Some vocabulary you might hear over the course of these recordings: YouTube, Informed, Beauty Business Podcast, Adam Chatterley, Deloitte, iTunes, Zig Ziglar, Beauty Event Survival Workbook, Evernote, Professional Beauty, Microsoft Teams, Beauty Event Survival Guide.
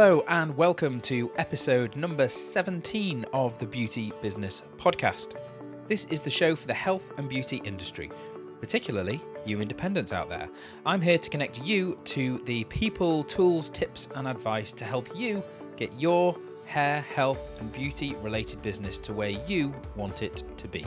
Hello and welcome to episode number 17 of the Beauty Business Podcast. This is the show for the health and beauty industry, particularly you independents out there. I'm here to connect you to the people, tools, tips and advice to help you get your hair, health and beauty related business to where you want it to be.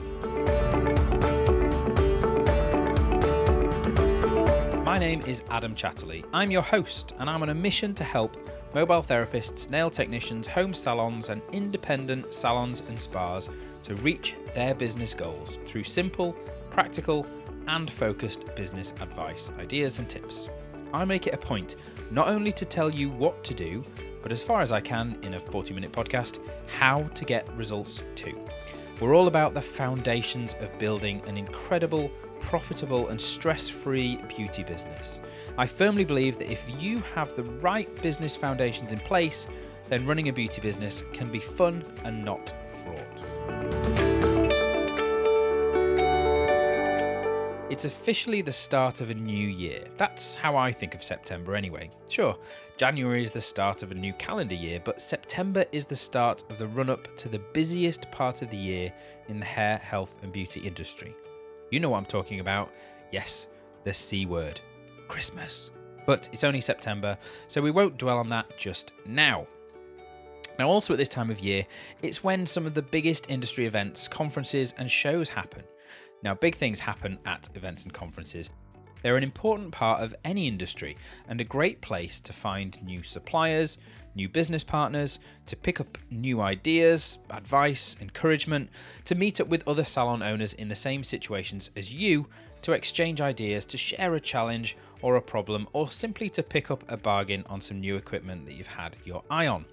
My name is Adam Chatterley. I'm your host and I'm on a mission to help mobile therapists, nail technicians, home salons and independent salons and spas to reach their business goals through simple, practical and focused business advice, ideas and tips. I make it a point not only to tell you what to do, but as far as I can in a 40-minute podcast, how to get results too. We're all about the foundations of building an incredible, profitable and stress-free beauty business. I firmly believe that if you have the right business foundations in place, then running a beauty business can be fun and not fraught. It's officially the start of a new year. That's how I think of September anyway. Sure, January is the start of a new calendar year, but September is the start of the run-up to the busiest part of the year in the hair, health and beauty industry. You know what I'm talking about. Yes, the C word, Christmas. But it's only September, so we won't dwell on that just now. Now, also at this time of year, it's when some of the biggest industry events, conferences and shows happen. Now, big things happen at events and conferences. They're an important part of any industry and a great place to find new suppliers, new business partners, to pick up new ideas, advice, encouragement, to meet up with other salon owners in the same situations as you, to exchange ideas, to share a challenge or a problem, or simply to pick up a bargain on some new equipment that you've had your eye on.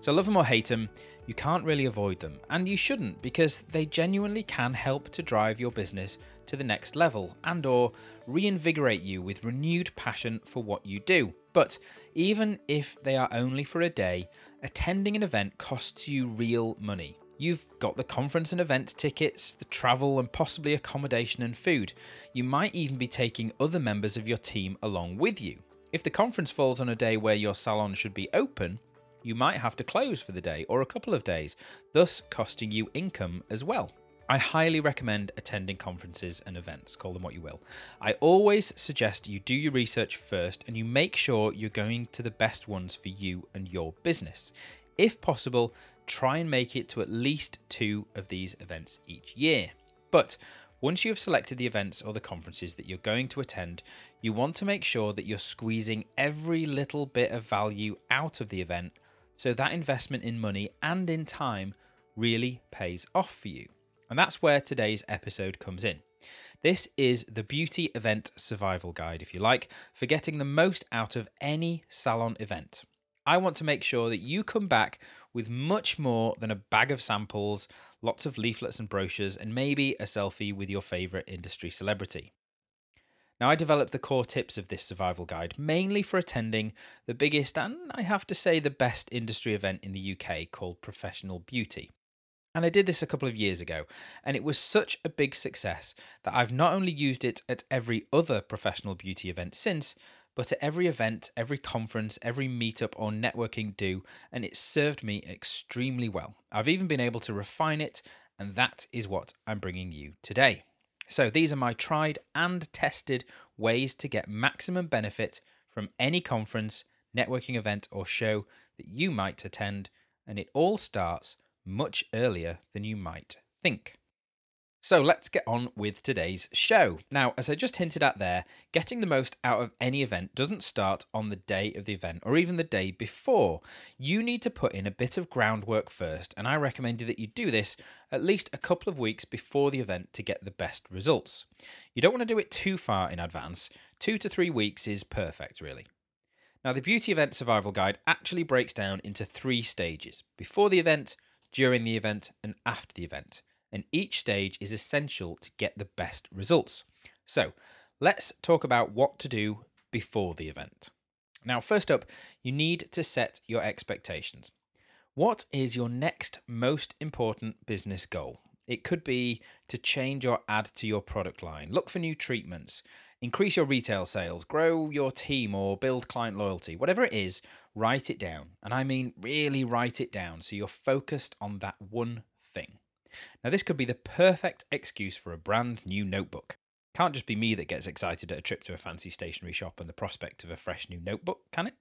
So love them or hate them, you can't really avoid them, and you shouldn't, because they genuinely can help to drive your business to the next level and or reinvigorate you with renewed passion for what you do. But even if they are only for a day, attending an event costs you real money. You've got the conference and event tickets, the travel and possibly accommodation and food. You might even be taking other members of your team along with you. If the conference falls on a day where your salon should be open, you might have to close for the day or a couple of days, thus costing you income as well. I highly recommend attending conferences and events, call them what you will. I always suggest you do your research first and you make sure you're going to the best ones for you and your business. If possible, try and make it to at least 2 of these events each year. But once you have selected the events or the conferences that you're going to attend, you want to make sure that you're squeezing every little bit of value out of the event, so that investment in money and in time really pays off for you. And that's where today's episode comes in. This is the Beauty Event Survival Guide, if you like, for getting the most out of any salon event. I want to make sure that you come back with much more than a bag of samples, lots of leaflets and brochures, and maybe a selfie with your favourite industry celebrity. Now, I developed the core tips of this survival guide mainly for attending the biggest and, I have to say, the best industry event in the UK called Professional Beauty. And I did this a couple of years ago, and it was such a big success that I've not only used it at every other Professional Beauty event since, but at every event, every conference, every meetup or networking do, and it served me extremely well. I've even been able to refine it, and that is what I'm bringing you today. So these are my tried and tested ways to get maximum benefit from any conference, networking event or show that you might attend, and it all starts much earlier than you might think. So let's get on with today's show. Now, as I just hinted at there, getting the most out of any event doesn't start on the day of the event or even the day before. You need to put in a bit of groundwork first, and I recommend that you do this at least a couple of weeks before the event to get the best results. You don't want to do it too far in advance. 2 to 3 weeks is perfect, really. Now, the Beauty Event Survival Guide actually breaks down into 3 stages: before the event, during the event, and after the event. And each stage is essential to get the best results. So let's talk about what to do before the event. Now, first up, you need to set your expectations. What is your next most important business goal? It could be to change or add to your product line, look for new treatments, increase your retail sales, grow your team or build client loyalty. Whatever it is, write it down. And I mean really write it down so you're focused on that one thing. Now this could be the perfect excuse for a brand new notebook. Can't just be me that gets excited at a trip to a fancy stationery shop and the prospect of a fresh new notebook, can it?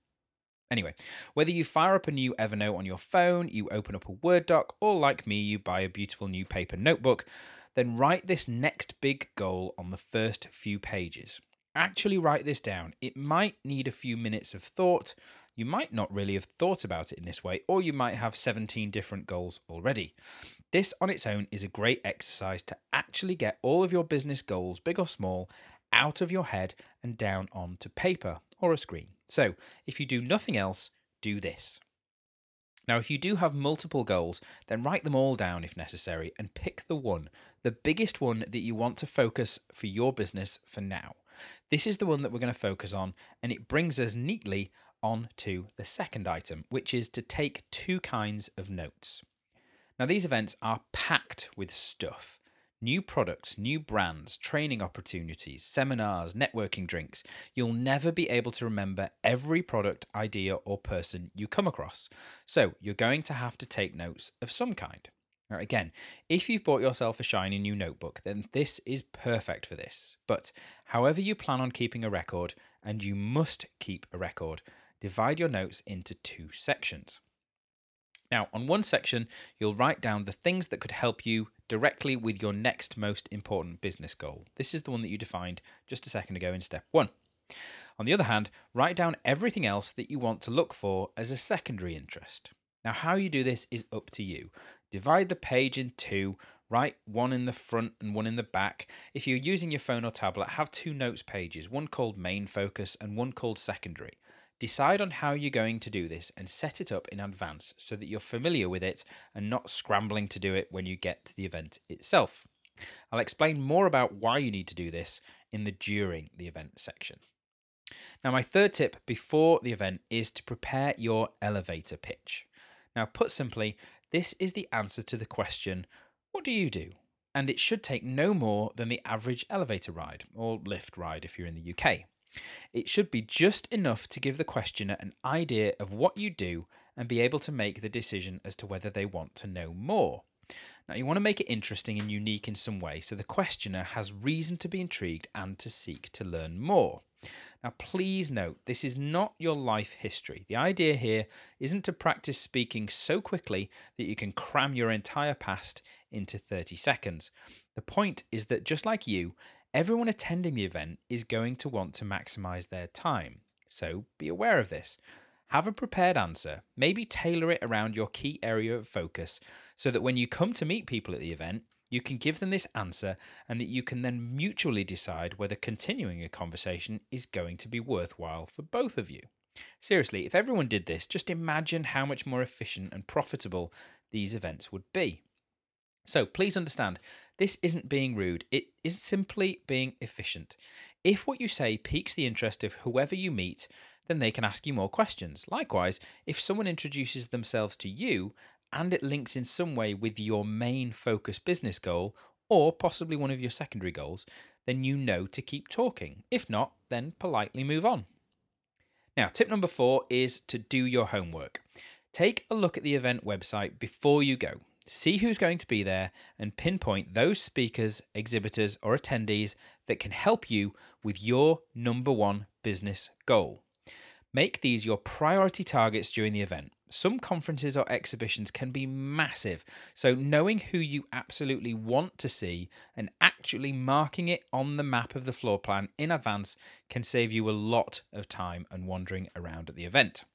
Anyway, whether you fire up a new Evernote on your phone, you open up a Word doc, or like me, you buy a beautiful new paper notebook, then write this next big goal on the first few pages. Actually write this down. It might need a few minutes of thought. You might not really have thought about it in this way, or you might have 17 different goals already. This on its own is a great exercise to actually get all of your business goals, big or small, out of your head and down onto paper or a screen. So if you do nothing else, do this. Now, if you do have multiple goals, then write them all down if necessary and pick the one, the biggest one that you want to focus for your business for now. This is the one that we're going to focus on, and it brings us neatly on to the second item, which is to take two kinds of notes. Now, these events are packed with stuff. New products, new brands, training opportunities, seminars, networking drinks. You'll never be able to remember every product, idea, or person you come across. So you're going to have to take notes of some kind. Now, again, if you've bought yourself a shiny new notebook, then this is perfect for this. But however you plan on keeping a record, and you must keep a record, divide your notes into two sections. Now, on one section, you'll write down the things that could help you directly with your next most important business goal. This is the one that you defined just a second ago in step one. On the other hand, write down everything else that you want to look for as a secondary interest. Now, how you do this is up to you. Divide the page in two, write one in the front and one in the back. If you're using your phone or tablet, have two notes pages, one called main focus and one called secondary. Decide on how you're going to do this and set it up in advance so that you're familiar with it and not scrambling to do it when you get to the event itself. I'll explain more about why you need to do this in the during the event section. Now, my third tip before the event is to prepare your elevator pitch. Now, put simply, this is the answer to the question, what do you do? And it should take no more than the average elevator ride or lift ride if you're in the UK. It should be just enough to give the questioner an idea of what you do and be able to make the decision as to whether they want to know more. Now, you want to make it interesting and unique in some way so the questioner has reason to be intrigued and to seek to learn more. Now, please note, this is not your life history. The idea here isn't to practice speaking so quickly that you can cram your entire past into 30 seconds. The point is that just like you, everyone attending the event is going to want to maximize their time, so be aware of this. Have a prepared answer, maybe tailor it around your key area of focus so that when you come to meet people at the event, you can give them this answer and that you can then mutually decide whether continuing a conversation is going to be worthwhile for both of you. Seriously, if everyone did this, just imagine how much more efficient and profitable these events would be. So please understand, this isn't being rude, it is simply being efficient. If what you say piques the interest of whoever you meet, then they can ask you more questions. Likewise, if someone introduces themselves to you and it links in some way with your main focus business goal or possibly one of your secondary goals, then you know to keep talking. If not, then politely move on. Now, tip number 4 is to do your homework. Take a look at the event website before you go. See who's going to be there and pinpoint those speakers, exhibitors, or attendees that can help you with your number one business goal. Make these your priority targets during the event. Some conferences or exhibitions can be massive, so knowing who you absolutely want to see and actually marking it on the map of the floor plan in advance can save you a lot of time and wandering around at the event.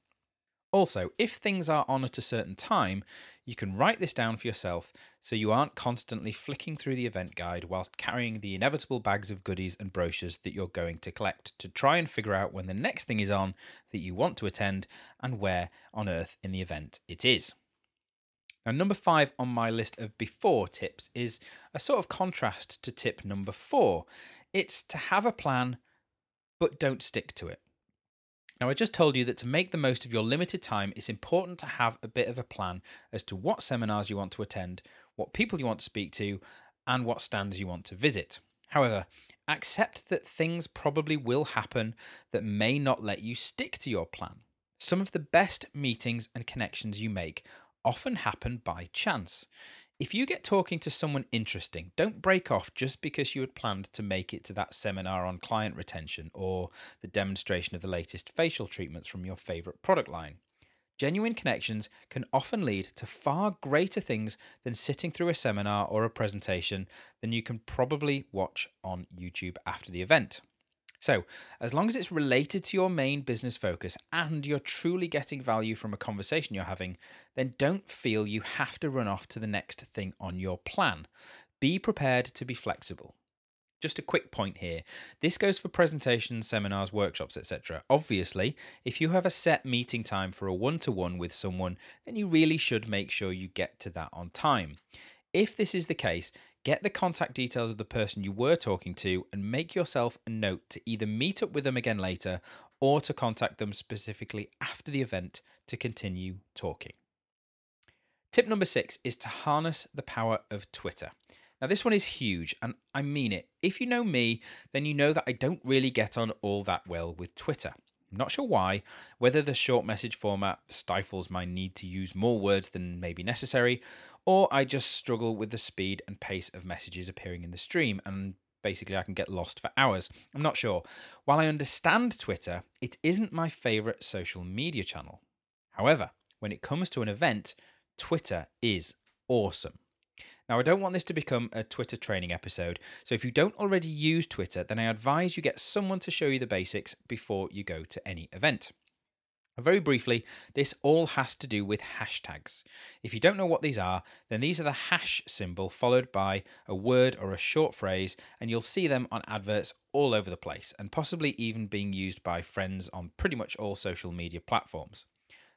Also, if things are on at a certain time, you can write this down for yourself so you aren't constantly flicking through the event guide whilst carrying the inevitable bags of goodies and brochures that you're going to collect to try and figure out when the next thing is on that you want to attend and where on earth in the event it is. Now, number 5 on my list of before tips is a sort of contrast to tip number 4. It's to have a plan, but don't stick to it. Now, I just told you that to make the most of your limited time, it's important to have a bit of a plan as to what seminars you want to attend, what people you want to speak to, and what stands you want to visit. However, accept that things probably will happen that may not let you stick to your plan. Some of the best meetings and connections you make often happen by chance. If you get talking to someone interesting, don't break off just because you had planned to make it to that seminar on client retention or the demonstration of the latest facial treatments from your favorite product line. Genuine connections can often lead to far greater things than sitting through a seminar or a presentation than you can probably watch on YouTube after the event. So, as long as it's related to your main business focus and you're truly getting value from a conversation you're having, then don't feel you have to run off to the next thing on your plan. Be prepared to be flexible. Just a quick point here. This goes for presentations, seminars, workshops, etc. Obviously, if you have a set meeting time for a one-to-one with someone, then you really should make sure you get to that on time. If this is the case, get the contact details of the person you were talking to and make yourself a note to either meet up with them again later or to contact them specifically after the event to continue talking. Tip number 6 is to harness the power of Twitter. Now, this one is huge, and I mean it. If you know me, then you know that I don't really get on all that well with Twitter. I'm not sure why, whether the short message format stifles my need to use more words than may be necessary, or I just struggle with the speed and pace of messages appearing in the stream, and basically I can get lost for hours. I'm not sure. While I understand Twitter, it isn't my favourite social media channel. However, when it comes to an event, Twitter is awesome. Now, I don't want this to become a Twitter training episode, so if you don't already use Twitter, then I advise you get someone to show you the basics before you go to any event. Very briefly, this all has to do with hashtags. If you don't know what these are, then these are the hash symbol followed by a word or a short phrase, and you'll see them on adverts all over the place, and possibly even being used by friends on pretty much all social media platforms.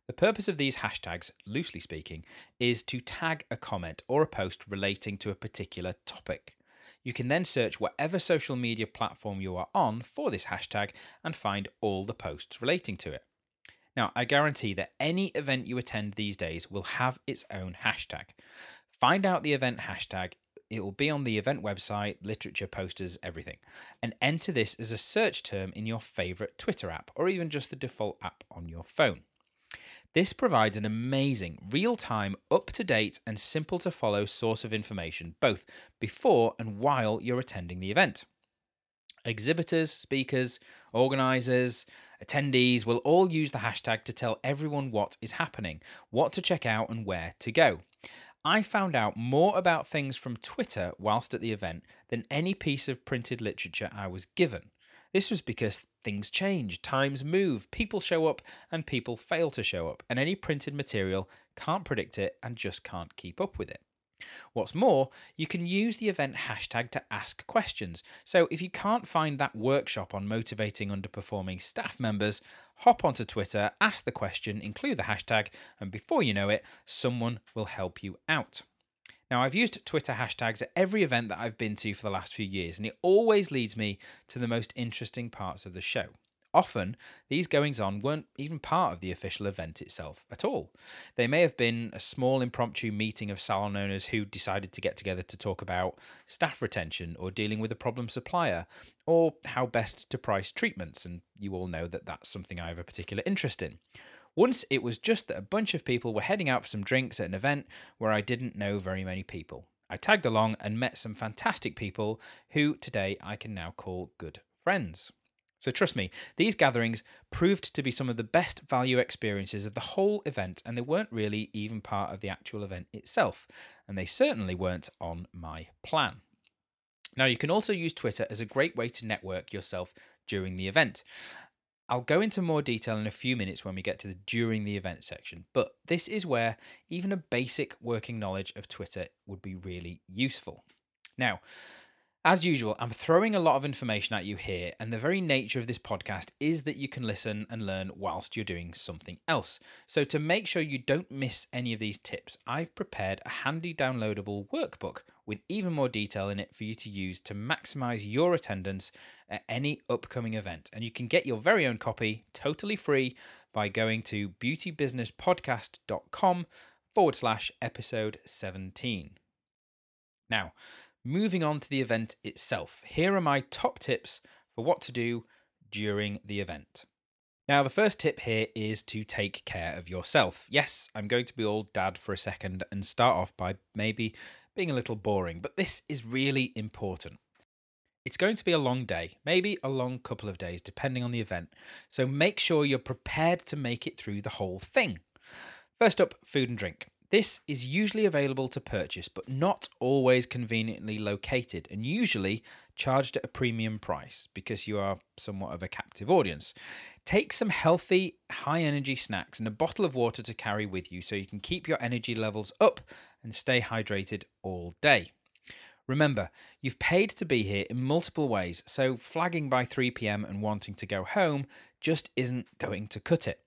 The purpose of these hashtags, loosely speaking, is to tag a comment or a post relating to a particular topic. You can then search whatever social media platform you are on for this hashtag and find all the posts relating to it. Now, I guarantee that any event you attend these days will have its own hashtag. Find out the event hashtag. It will be on the event website, literature, posters, everything. And enter this as a search term in your favourite Twitter app or even just the default app on your phone. This provides an amazing, real-time, up-to-date and simple-to-follow source of information, both before and while you're attending the event. Exhibitors, speakers, organisers, attendees will all use the hashtag to tell everyone what is happening, what to check out and where to go. I found out more about things from Twitter whilst at the event than any piece of printed literature I was given. This was because things change, times move, people show up and people fail to show up, and any printed material can't predict it and just can't keep up with it. What's more, you can use the event hashtag to ask questions. So if you can't find that workshop on motivating underperforming staff members, hop onto Twitter, ask the question, include the hashtag, and before you know it, someone will help you out. Now, I've used Twitter hashtags at every event that I've been to for the last few years, and it always leads me to the most interesting parts of the show. Often, these goings-on weren't even part of the official event itself at all. They may have been a small impromptu meeting of salon owners who decided to get together to talk about staff retention or dealing with a problem supplier or how best to price treatments, and you all know that that's something I have a particular interest in. Once it was just that a bunch of people were heading out for some drinks at an event where I didn't know very many people. I tagged along and met some fantastic people who today I can now call good friends. So trust me, these gatherings proved to be some of the best value experiences of the whole event, and they weren't really even part of the actual event itself, and they certainly weren't on my plan. Now, you can also use Twitter as a great way to network yourself during the event. I'll go into more detail in a few minutes when we get to the during the event section, but this is where even a basic working knowledge of Twitter would be really useful. Now, as usual, I'm throwing a lot of information at you here, and the very nature of this podcast is that you can listen and learn whilst you're doing something else. So to make sure you don't miss any of these tips, I've prepared a handy downloadable workbook with even more detail in it for you to use to maximize your attendance at any upcoming event. And you can get your very own copy totally free by going to beautybusinesspodcast.com/episode17. Now, moving on to the event itself, here are my top tips for what to do during the event. Now, the first tip here is to take care of yourself. Yes, I'm going to be old dad for a second and start off by maybe being a little boring, but this is really important. It's going to be a long day, maybe a long couple of days, depending on the event. So make sure you're prepared to make it through the whole thing. First up, food and drink. This is usually available to purchase, but not always conveniently located, and usually charged at a premium price because you are somewhat of a captive audience. Take some healthy, high-energy snacks and a bottle of water to carry with you so you can keep your energy levels up and stay hydrated all day. Remember, you've paid to be here in multiple ways, so flagging by 3 p.m. and wanting to go home just isn't going to cut it.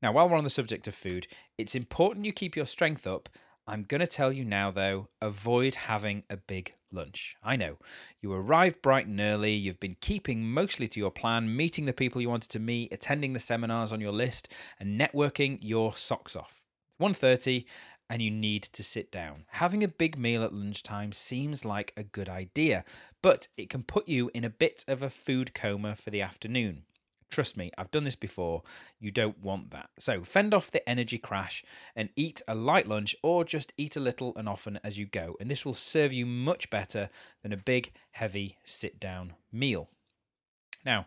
Now, while we're on the subject of food, it's important you keep your strength up. I'm going to tell you now, though, avoid having a big lunch. I know, you arrived bright and early, you've been keeping mostly to your plan, meeting the people you wanted to meet, attending the seminars on your list, and networking your socks off. It's 1:30 and you need to sit down. Having a big meal at lunchtime seems like a good idea, but it can put you in a bit of a food coma for the afternoon. Trust me, I've done this before. You don't want that. So fend off the energy crash and eat a light lunch or just eat a little and often as you go. And this will serve you much better than a big, heavy sit-down meal. Now,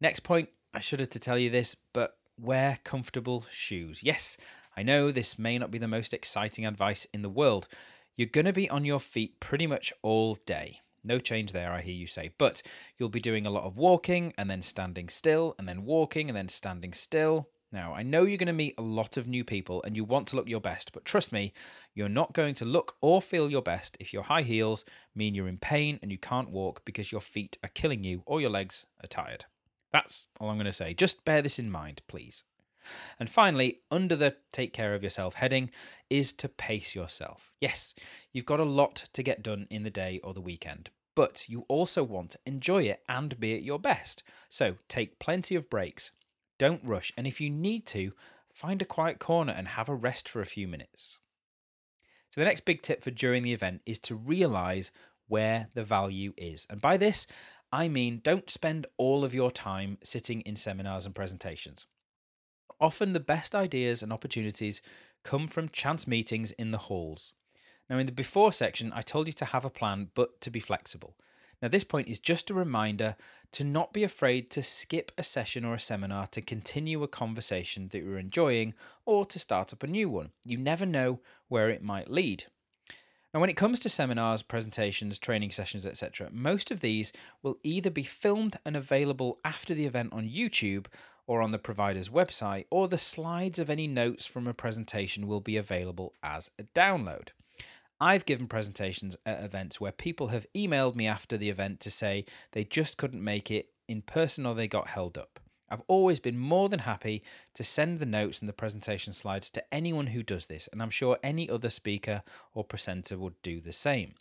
next point, I should have to tell you this, but wear comfortable shoes. Yes, I know this may not be the most exciting advice in the world. You're going to be on your feet pretty much all day. No change there, I hear you say, but you'll be doing a lot of walking and then standing still and then walking and then standing still. Now, I know you're going to meet a lot of new people and you want to look your best, but trust me, you're not going to look or feel your best if your high heels mean you're in pain and you can't walk because your feet are killing you or your legs are tired. That's all I'm going to say. Just bear this in mind, please. And finally, under the take care of yourself heading is to pace yourself. Yes, you've got a lot to get done in the day or the weekend, but you also want to enjoy it and be at your best. So take plenty of breaks, don't rush, and if you need to, find a quiet corner and have a rest for a few minutes. So the next big tip for during the event is to realize where the value is. And by this, I mean don't spend all of your time sitting in seminars and presentations. Often the best ideas and opportunities come from chance meetings in the halls. Now, in the before section, I told you to have a plan, but to be flexible. Now, this point is just a reminder to not be afraid to skip a session or a seminar to continue a conversation that you're enjoying or to start up a new one. You never know where it might lead. Now, when it comes to seminars, presentations, training sessions, etc., most of these will either be filmed and available after the event on YouTube or on the provider's website, or the slides of any notes from a presentation will be available as a download. I've given presentations at events where people have emailed me after the event to say they just couldn't make it in person or they got held up. I've always been more than happy to send the notes and the presentation slides to anyone who does this, and I'm sure any other speaker or presenter would do the same.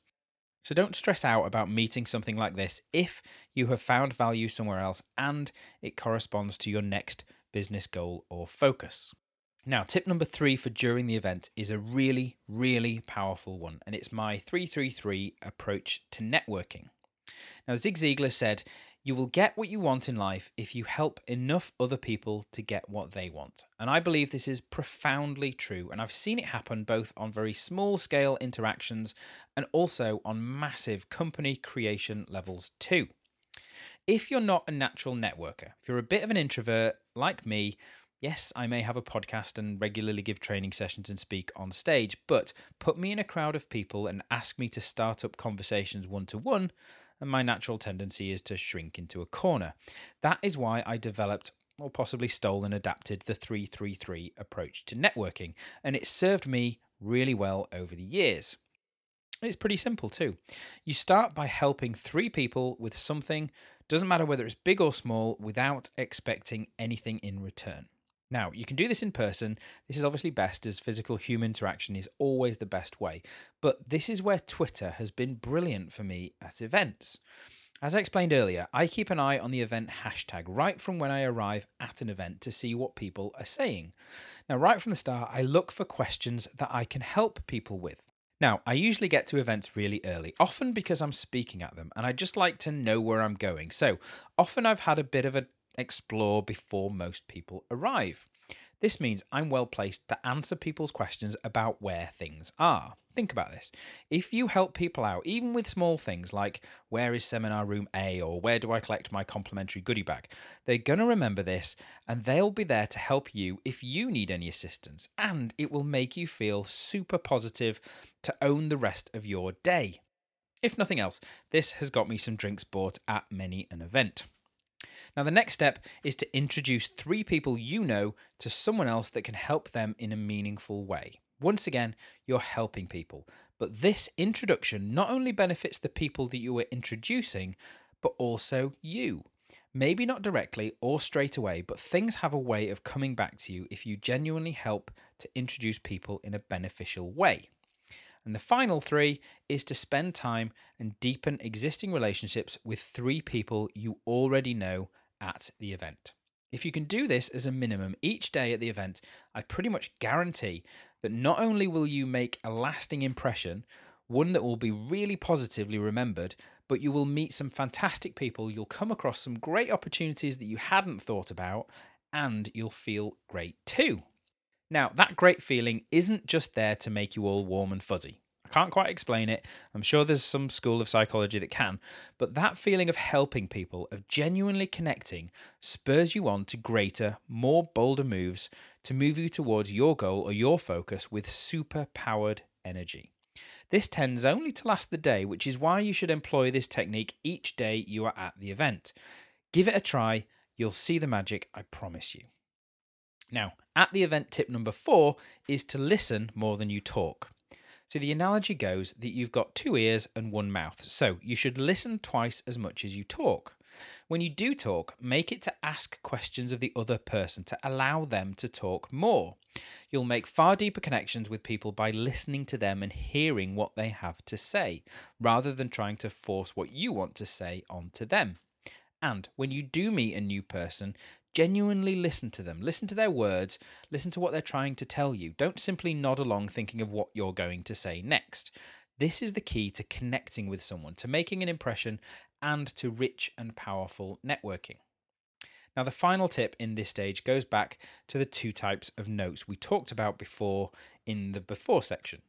So don't stress out about meeting something like this if you have found value somewhere else and it corresponds to your next business goal or focus. Now, tip number 3 for during the event is a really, really powerful one, and it's my 333 approach to networking. Now, Zig Ziglar said, "You will get what you want in life if you help enough other people to get what they want." And I believe this is profoundly true. And I've seen it happen both on very small scale interactions and also on massive company creation levels too. If you're not a natural networker, if you're a bit of an introvert like me, yes, I may have a podcast and regularly give training sessions and speak on stage, but put me in a crowd of people and ask me to start up conversations one-to-one, and my natural tendency is to shrink into a corner. That is why I developed, or possibly stole and adapted, the 333 approach to networking, and it served me really well over the years. It's pretty simple too. You start by helping 3 people with something, doesn't matter whether it's big or small, without expecting anything in return. Now, you can do this in person. This is obviously best as physical human interaction is always the best way. But this is where Twitter has been brilliant for me at events. As I explained earlier, I keep an eye on the event hashtag right from when I arrive at an event to see what people are saying. Now, right from the start, I look for questions that I can help people with. Now, I usually get to events really early, often because I'm speaking at them, and I just like to know where I'm going. So often I've had a bit of an explore before most people arrive. This means I'm well placed to answer people's questions about where things are. Think about this. If you help people out, even with small things like where is seminar room A or where do I collect my complimentary goodie bag, they're going to remember this and they'll be there to help you if you need any assistance, and it will make you feel super positive to own the rest of your day. If nothing else, this has got me some drinks bought at many an event. Now, the next step is to introduce 3 people you know to someone else that can help them in a meaningful way. Once again, you're helping people, but this introduction not only benefits the people that you are introducing, but also you. Maybe not directly or straight away, but things have a way of coming back to you if you genuinely help to introduce people in a beneficial way. And the final 3 is to spend time and deepen existing relationships with 3 people you already know at the event. If you can do this as a minimum each day at the event, I pretty much guarantee that not only will you make a lasting impression, one that will be really positively remembered, but you will meet some fantastic people, you'll come across some great opportunities that you hadn't thought about, and you'll feel great too. Now, that great feeling isn't just there to make you all warm and fuzzy. I can't quite explain it. I'm sure there's some school of psychology that can, but that feeling of helping people, of genuinely connecting, spurs you on to greater, more bolder moves to move you towards your goal or your focus with super-powered energy. This tends only to last the day, which is why you should employ this technique each day you are at the event. Give it a try. You'll see the magic, I promise you. Now, at the event, tip number 4 is to listen more than you talk. So the analogy goes that you've got 2 ears and 1 mouth, so you should listen twice as much as you talk. When you do talk, make it to ask questions of the other person to allow them to talk more. You'll make far deeper connections with people by listening to them and hearing what they have to say, rather than trying to force what you want to say onto them. And when you do meet a new person, genuinely listen to them. Listen to their words. Listen to what they're trying to tell you. Don't simply nod along thinking of what you're going to say next. This is the key to connecting with someone, to making an impression, and to rich and powerful networking. Now, the final tip in this stage goes back to the 2 types of notes we talked about before in the before section.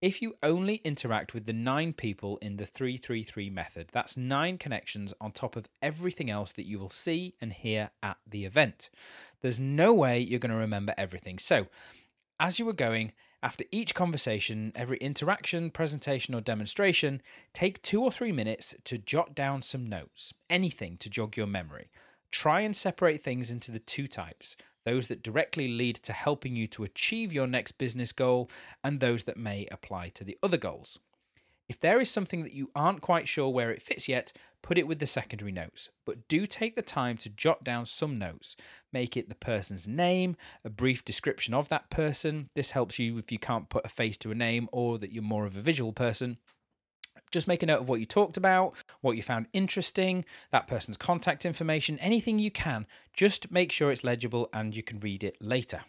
If you only interact with the 9 people in the 333 method, that's 9 connections on top of everything else that you will see and hear at the event. There's no way you're going to remember everything. So as you are going, after each conversation, every interaction, presentation or demonstration, take 2 or 3 minutes to jot down some notes, anything to jog your memory. Try and separate things into the 2 types, those that directly lead to helping you to achieve your next business goal and those that may apply to the other goals. If there is something that you aren't quite sure where it fits yet, put it with the secondary notes. But do take the time to jot down some notes. Make it the person's name, a brief description of that person. This helps you if you can't put a face to a name or that you're more of a visual person. Just make a note of what you talked about, what you found interesting, that person's contact information, anything you can. Just make sure it's legible and you can read it later.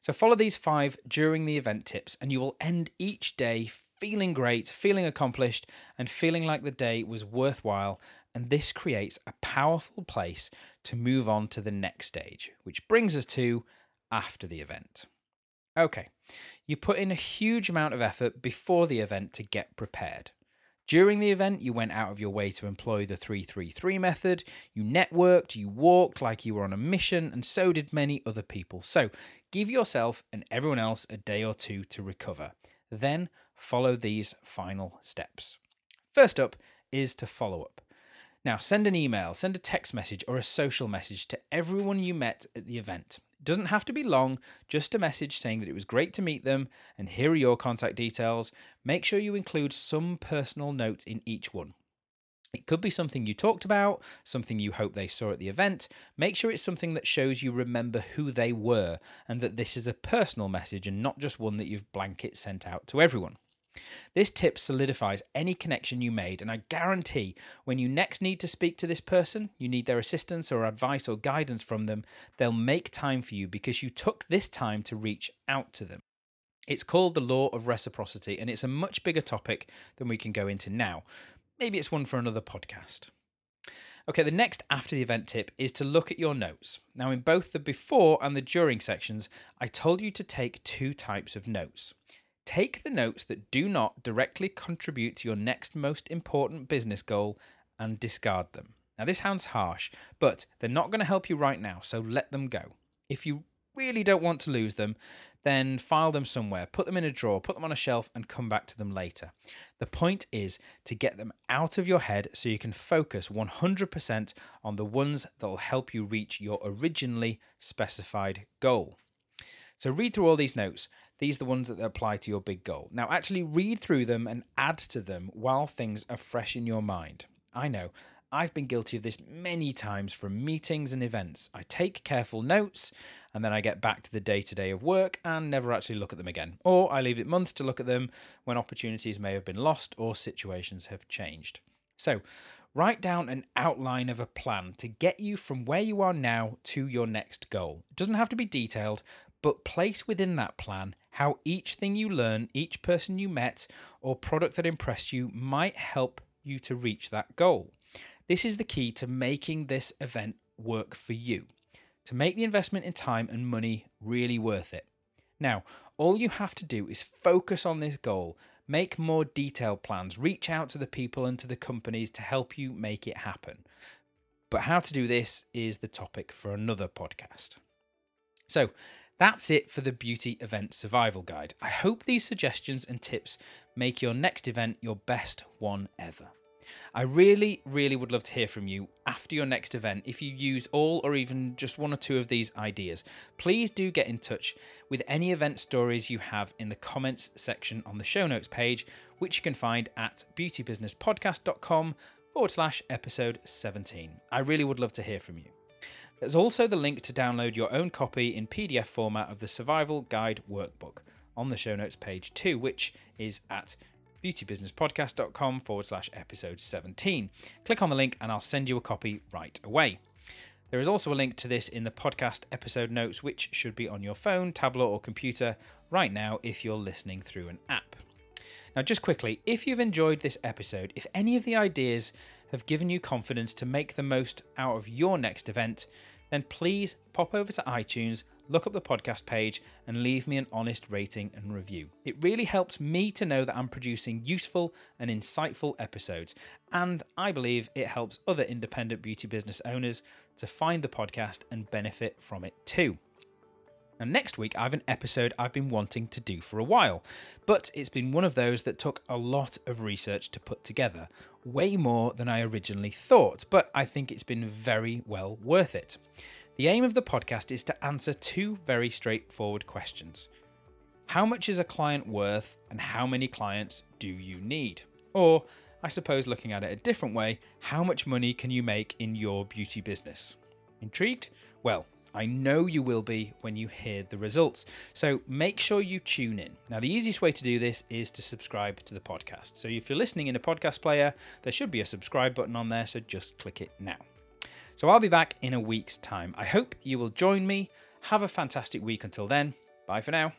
So follow these 5 during the event tips and you will end each day feeling great, feeling accomplished, and feeling like the day was worthwhile. And this creates a powerful place to move on to the next stage, which brings us to after the event. Okay, you put in a huge amount of effort before the event to get prepared. During the event, you went out of your way to employ the 333 method. You networked, you walked like you were on a mission, and so did many other people. So give yourself and everyone else a day or 2 to recover. Then follow these final steps. First up is to follow up. Now, send an email, send a text message or a social message to everyone you met at the event. Doesn't have to be long, just a message saying that it was great to meet them and here are your contact details. Make sure you include some personal note in each one. It could be something you talked about, something you hope they saw at the event. Make sure it's something that shows you remember who they were and that this is a personal message and not just one that you've blanket sent out to everyone. This tip solidifies any connection you made, and I guarantee when you next need to speak to this person, you need their assistance or advice or guidance from them, they'll make time for you because you took this time to reach out to them. It's called the Law of Reciprocity, and it's a much bigger topic than we can go into now. Maybe it's one for another podcast. Okay, the next after the event tip is to look at your notes. Now, in both the before and the during sections, I told you to take two types of notes. Take the notes that do not directly contribute to your next most important business goal and discard them. Now, this sounds harsh, but they're not going to help you right now, so let them go. If you really don't want to lose them, then file them somewhere, put them in a drawer, put them on a shelf, and come back to them later. The point is to get them out of your head so you can focus 100% on the ones that will help you reach your originally specified goal. So read through all these notes. These are the ones that apply to your big goal. Now actually read through them and add to them while things are fresh in your mind. I know, I've been guilty of this many times from meetings and events. I take careful notes and then I get back to the day-to-day of work and never actually look at them again. Or I leave it months to look at them when opportunities may have been lost or situations have changed. So write down an outline of a plan to get you from where you are now to your next goal. It doesn't have to be detailed, but place within that plan how each thing you learn, each person you met, or product that impressed you might help you to reach that goal. This is the key to making this event work for you, to make the investment in time and money really worth it. Now, all you have to do is focus on this goal, make more detailed plans, reach out to the people and to the companies to help you make it happen. But how to do this is the topic for another podcast. So that's it for the Beauty Event Survival Guide. I hope these suggestions and tips make your next event your best one ever. I really would love to hear from you after your next event if you use all or even just one or two of these ideas. Please do get in touch with any event stories you have in the comments section on the show notes page, which you can find at beautybusinesspodcast.com/episode17. I really would love to hear from you. There's also the link to download your own copy in PDF format of the Survival Guide Workbook on the show notes page too, which is at beautybusinesspodcast.com/episode17. Click on the link and I'll send you a copy right away. There is also a link to this in the podcast episode notes, which should be on your phone, tablet or computer right now if you're listening through an app. Now just quickly, if you've enjoyed this episode, if any of the ideas have given you confidence to make the most out of your next event, then please pop over to iTunes, look up the podcast page and leave me an honest rating and review. It really helps me to know that I'm producing useful and insightful episodes, and I believe it helps other independent beauty business owners to find the podcast and benefit from it too. And next week, I have an episode I've been wanting to do for a while, but it's been one of those that took a lot of research to put together, way more than I originally thought, but I think it's been very well worth it. The aim of the podcast is to answer two very straightforward questions. How much is a client worth and how many clients do you need? Or, I suppose looking at it a different way, how much money can you make in your beauty business? Intrigued? Well, I know you will be when you hear the results, so make sure you tune in. Now, the easiest way to do this is to subscribe to the podcast. So if you're listening in a podcast player, there should be a subscribe button on there, so just click it now. So I'll be back in a week's time. I hope you will join me. Have a fantastic week until then. Bye for now.